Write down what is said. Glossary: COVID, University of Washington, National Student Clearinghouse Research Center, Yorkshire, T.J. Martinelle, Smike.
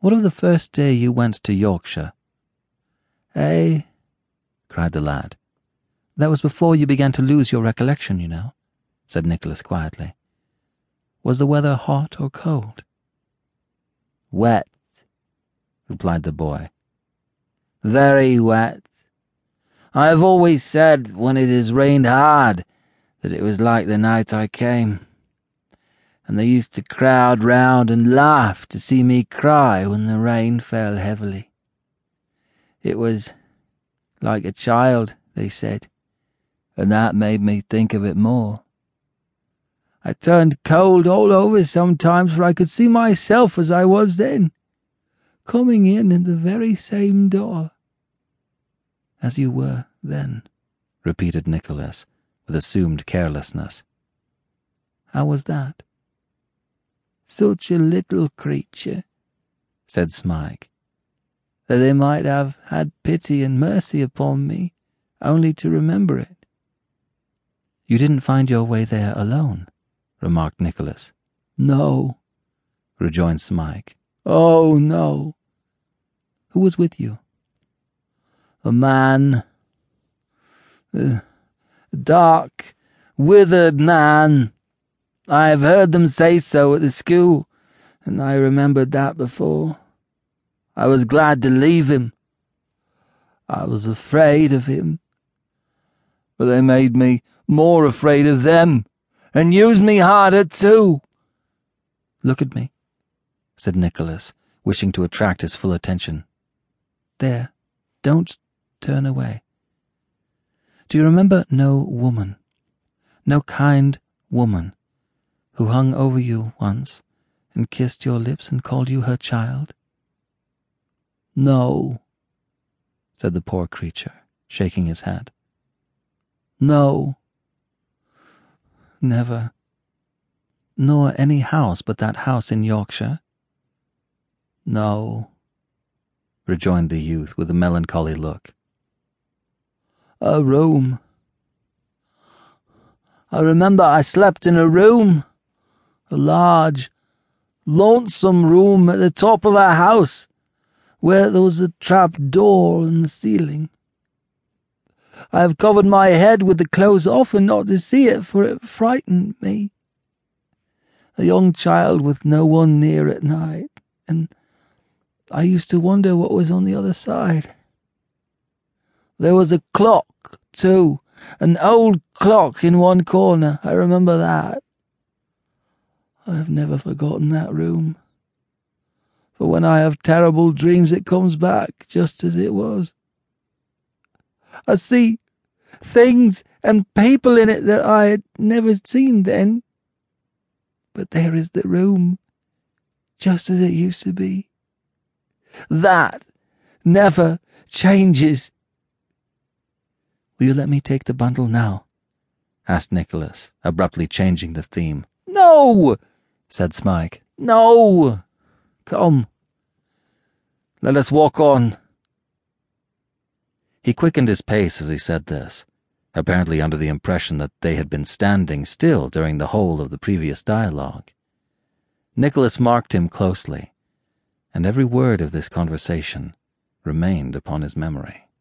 What of the first day you went to Yorkshire?" "Eh?" cried the lad. "That was before you began to lose your recollection, you know," said Nicholas quietly. "Was the weather hot or cold?" "Wet," replied the boy. "Very wet. I have always said when it has rained hard that it was like the night I came. And they used to crowd round and laugh to see me cry when the rain fell heavily. It was like a child, they said, and that made me think of it more. I turned cold all over sometimes, for I could see myself as I was then, coming in at the very same door." "As you were then," repeated Nicholas, with assumed carelessness. "How was that?" "Such a little creature," said Smike, "that they might have had pity and mercy upon me, only to remember it." "You didn't find your way there alone," remarked Nicholas. "No," rejoined Smike. "Oh, no." "Who was with you?" "A man, a dark, withered man. I have heard them say so at the school, and I remembered that before. I was glad to leave him. I was afraid of him. But they made me more afraid of them, and used me harder too." "Look at me," said Nicholas, wishing to attract his full attention. "There, don't turn away. Do you remember no woman, no kind woman, who hung over you once and kissed your lips and called you her child?" "No," said the poor creature, shaking his head. "No, never." "Nor any house but that house in Yorkshire?" "No," rejoined the youth with a melancholy look. "A room. I remember I slept in a room. A large, lonesome room at the top of our house, where there was a trap door in the ceiling. I have covered my head with the clothes often not to see it, for it frightened me. A young child with no one near at night, and I used to wonder what was on the other side. There was a clock, too, an old clock in one corner, I remember that. I have never forgotten that room, for when I have terrible dreams it comes back just as it was. I see things and people in it that I had never seen then, but there is the room, just as it used to be. That never changes." "Will you let me take the bundle now?" asked Nicholas, abruptly changing the theme. "No!" said Smike. "No! Come, let us walk on." He quickened his pace as he said this, apparently under the impression that they had been standing still during the whole of the previous dialogue. Nicholas marked him closely, and every word of this conversation remained upon his memory.